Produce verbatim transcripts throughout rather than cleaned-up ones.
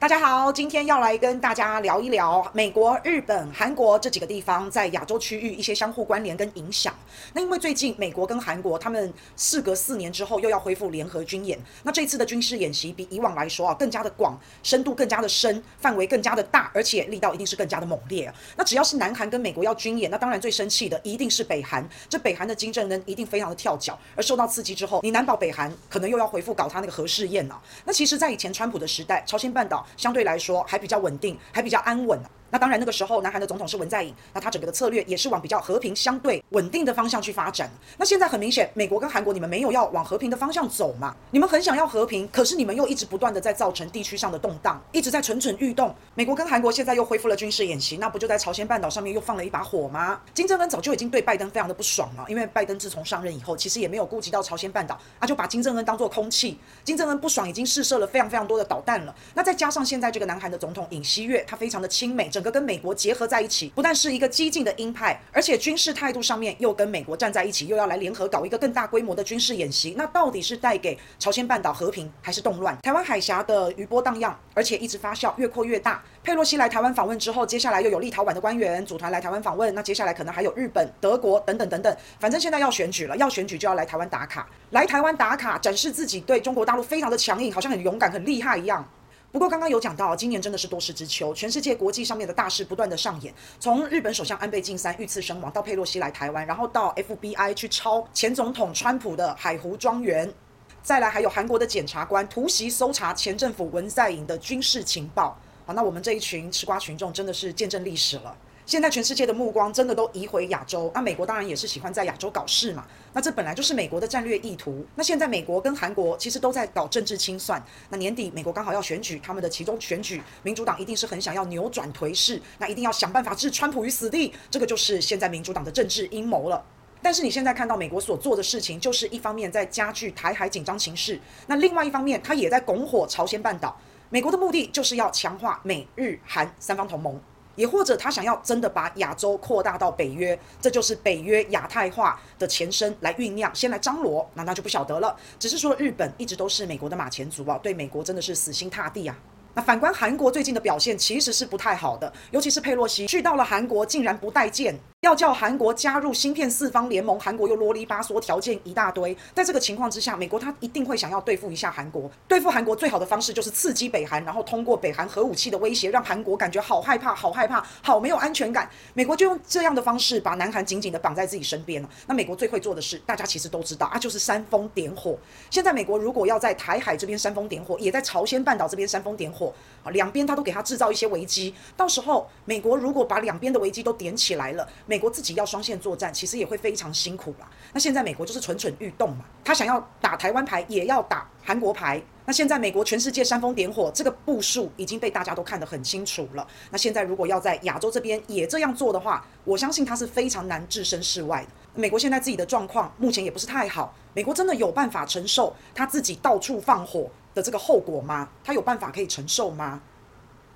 大家好，今天要来跟大家聊一聊美国、日本、韩国这几个地方在亚洲区域一些相互关联跟影响。那因为最近美国跟韩国他们事隔四年之后又要恢复联合军演，那这次的军事演习比以往来说啊更加的广，深度更加的深，范围更加的大，而且力道一定是更加的猛烈啊。那只要是南韩跟美国要军演，那当然最生气的一定是北韩，这北韩的金正恩一定非常的跳脚，而受到刺激之后，你难保北韩可能又要恢复搞他那个核试验啊。那其实在以前川普的时代，朝鲜半岛相对来说还比较稳定，还比较安稳啊。那当然那个时候南韩的总统是文在寅，那他整个的策略也是往比较和平相对稳定的方向去发展。那现在很明显，美国跟韩国你们没有要往和平的方向走嘛，你们很想要和平，可是你们又一直不断的在造成地区上的动荡，一直在蠢蠢欲动。美国跟韩国现在又恢复了军事演习，那不就在朝鲜半岛上面又放了一把火吗？金正恩早就已经对拜登非常的不爽了，因为拜登自从上任以后其实也没有顾及到朝鲜半岛啊，就把金正恩当作空气。金正恩不爽已经试射了非常非常多的导弹了。那再加上现在这个南韩的总统尹锡悦，他非常的亲美，整个跟美国结合在一起，不但是一个激进的鹰派，而且军事态度上面又跟美国站在一起，又要来联合搞一个更大规模的军事演习。那到底是带给朝鲜半岛和平还是动乱？台湾海峡的余波荡漾，而且一直发酵，越扩越大。佩洛西来台湾访问之后，接下来又有立陶宛的官员组团来台湾访问，那接下来可能还有日本、德国等等等等。反正现在要选举了，要选举就要来台湾打卡，来台湾打卡，展示自己对中国大陆非常的强硬，好像很勇敢、很厉害一样。不过刚刚有讲到，今年真的是多事之秋，全世界国际上面的大事不断的上演，从日本首相安倍晋三遇刺身亡，到佩洛西来台湾，然后到 F B I 去抄前总统川普的海湖庄园，再来还有韩国的检察官突袭搜查前政府文在寅的军事情报。好，那我们这一群吃瓜群众真的是见证历史了。现在全世界的目光真的都移回亚洲，那美国当然也是喜欢在亚洲搞事嘛，那这本来就是美国的战略意图。那现在美国跟韩国其实都在搞政治清算，那年底美国刚好要选举，他们的其中选举民主党一定是很想要扭转颓势，那一定要想办法置川普于死地，这个就是现在民主党的政治阴谋了。但是你现在看到美国所做的事情，就是一方面在加剧台海紧张情势，那另外一方面他也在拱火朝鲜半岛。美国的目的就是要强化美日韩三方同盟，也或者他想要真的把亚洲扩大到北约，这就是北约亚太化的前身来酝酿，先来张罗，那那就不晓得了。只是说日本一直都是美国的马前卒啊，对美国真的是死心塌地啊。那反观韩国最近的表现其实是不太好的，尤其是佩洛西去到了韩国竟然不待见，要叫韩国加入芯片四方联盟，韩国又啰里吧嗦，条件一大堆。在这个情况之下，美国他一定会想要对付一下韩国，对付韩国最好的方式就是刺激北韩，然后通过北韩核武器的威胁让韩国感觉好害怕好害怕，好没有安全感。美国就用这样的方式把南韩紧紧的绑在自己身边了。那美国最会做的事大家其实都知道啊，就是煽风点火。现在美国如果要在台海这边煽风点火，也在朝鲜半岛这边煽风点火，两边他都给他制造一些危机，到时候美国如果把两边的危机都点起来了，美国自己要双线作战，其实也会非常辛苦啦。那现在美国就是蠢蠢欲动嘛，他想要打台湾牌，也要打韩国牌。那现在美国全世界煽风点火，这个步数已经被大家都看得很清楚了。那现在如果要在亚洲这边也这样做的话，我相信他是非常难置身事外的。美国现在自己的状况目前也不是太好，美国真的有办法承受他自己到处放火的这个后果吗？他有办法可以承受吗？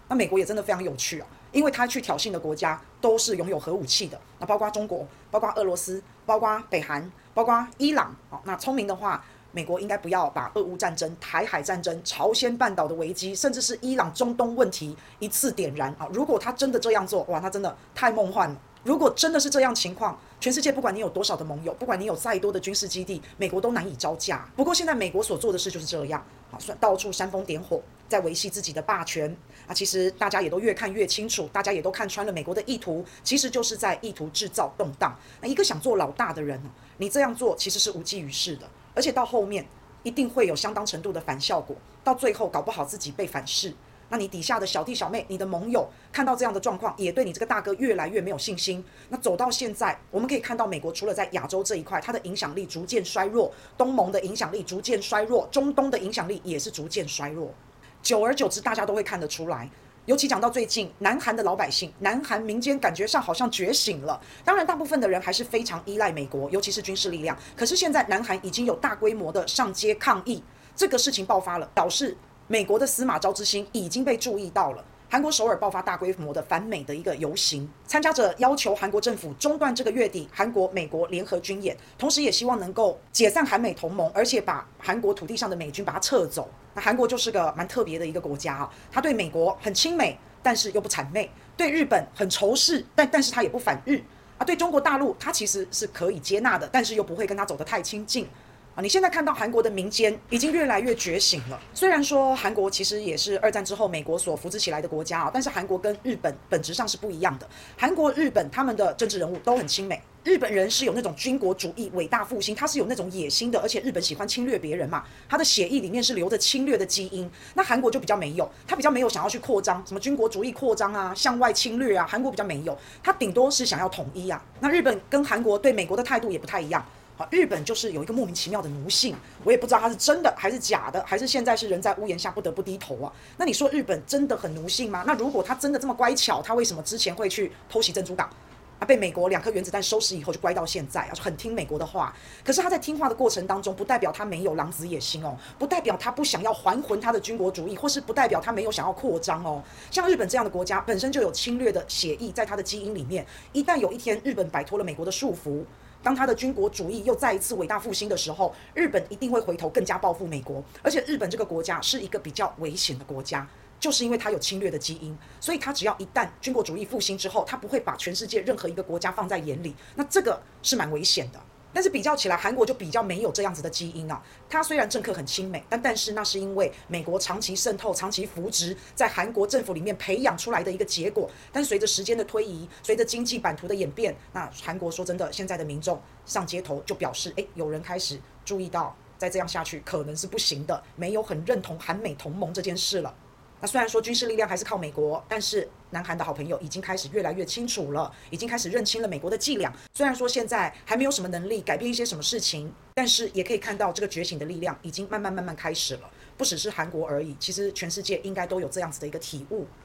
那美国也真的非常有趣啊，因为他去挑衅的国家都是拥有核武器的，那包括中国，包括俄罗斯，包括北韩，包括伊朗。哦，那聪明的话，美国应该不要把俄乌战争、台海战争、朝鲜半岛的危机，甚至是伊朗中东问题一次点燃啊！如果他真的这样做，哇，那真的太梦幻了。如果真的是这样情况，全世界不管你有多少的盟友，不管你有再多的军事基地，美国都难以招架。不过现在美国所做的事就是这样，好，到处煽风点火，在维系自己的霸权啊！其实大家也都越看越清楚，大家也都看穿了美国的意图，其实就是在意图制造动荡。那一个想做老大的人，你这样做其实是无济于事的，而且到后面一定会有相当程度的反效果，到最后搞不好自己被反噬。那你底下的小弟小妹，你的盟友看到这样的状况，也对你这个大哥越来越没有信心。那走到现在，我们可以看到美国除了在亚洲这一块，它的影响力逐渐衰弱，东盟的影响力逐渐衰弱，中东的影响力也是逐渐衰弱。久而久之，大家都会看得出来。尤其讲到最近，南韩的老百姓，南韩民间感觉上好像觉醒了。当然，大部分的人还是非常依赖美国，尤其是军事力量。可是现在，南韩已经有大规模的上街抗议，这个事情爆发了，表示美国的司马昭之心已经被注意到了。韩国首尔爆发大规模的反美的一个游行，参加者要求韩国政府中断这个月底韩国美国联合军演，同时也希望能够解散韩美同盟，而且把韩国土地上的美军把它撤走。那韩国就是个蛮特别的一个国家啊，他对美国很亲美，但是又不谄媚；对日本很仇视，但但是他也不反日啊。对中国大陆，他其实是可以接纳的，但是又不会跟他走得太亲近。啊，你现在看到韩国的民间已经越来越觉醒了。虽然说韩国其实也是二战之后美国所扶植起来的国家啊，但是韩国跟日本本质上是不一样的。韩国、日本他们的政治人物都很亲美，日本人是有那种军国主义、伟大复兴，他是有那种野心的，而且日本喜欢侵略别人嘛，他的血液里面是留着侵略的基因。那韩国就比较没有，他比较没有想要去扩张，什么军国主义扩张啊、向外侵略啊，韩国比较没有，他顶多是想要统一啊。那日本跟韩国对美国的态度也不太一样。日本就是有一个莫名其妙的奴性，我也不知道它是真的还是假的，还是现在是人在屋檐下不得不低头啊。那你说日本真的很奴性吗？那如果他真的这么乖巧，他为什么之前会去偷袭珍珠港啊？被美国两颗原子弹收拾以后就乖到现在啊，很听美国的话。可是他在听话的过程当中，不代表他没有狼子野心哦，不代表他不想要还魂他的军国主义，或是不代表他没有想要扩张哦。像日本这样的国家，本身就有侵略的血液在他的基因里面。一旦有一天日本摆脱了美国的束缚，当他的军国主义又再一次伟大复兴的时候，日本一定会回头更加报复美国。而且日本这个国家是一个比较危险的国家，就是因为它有侵略的基因，所以它只要一旦军国主义复兴之后，它不会把全世界任何一个国家放在眼里，那这个是蛮危险的。但是比较起来，韩国就比较没有这样子的基因啊。它虽然政客很亲美，但但是那是因为美国长期渗透、长期扶植在韩国政府里面培养出来的一个结果。但随着时间的推移，随着经济版图的演变，那韩国说真的，现在的民众上街头就表示，哎，有人开始注意到，再这样下去可能是不行的，没有很认同韩美同盟这件事了。那虽然说军事力量还是靠美国，但是南韩的好朋友已经开始越来越清楚了，已经开始认清了美国的伎俩。虽然说现在还没有什么能力改变一些什么事情，但是也可以看到这个觉醒的力量已经慢慢慢慢开始了。不只是韩国而已，其实全世界应该都有这样子的一个体悟。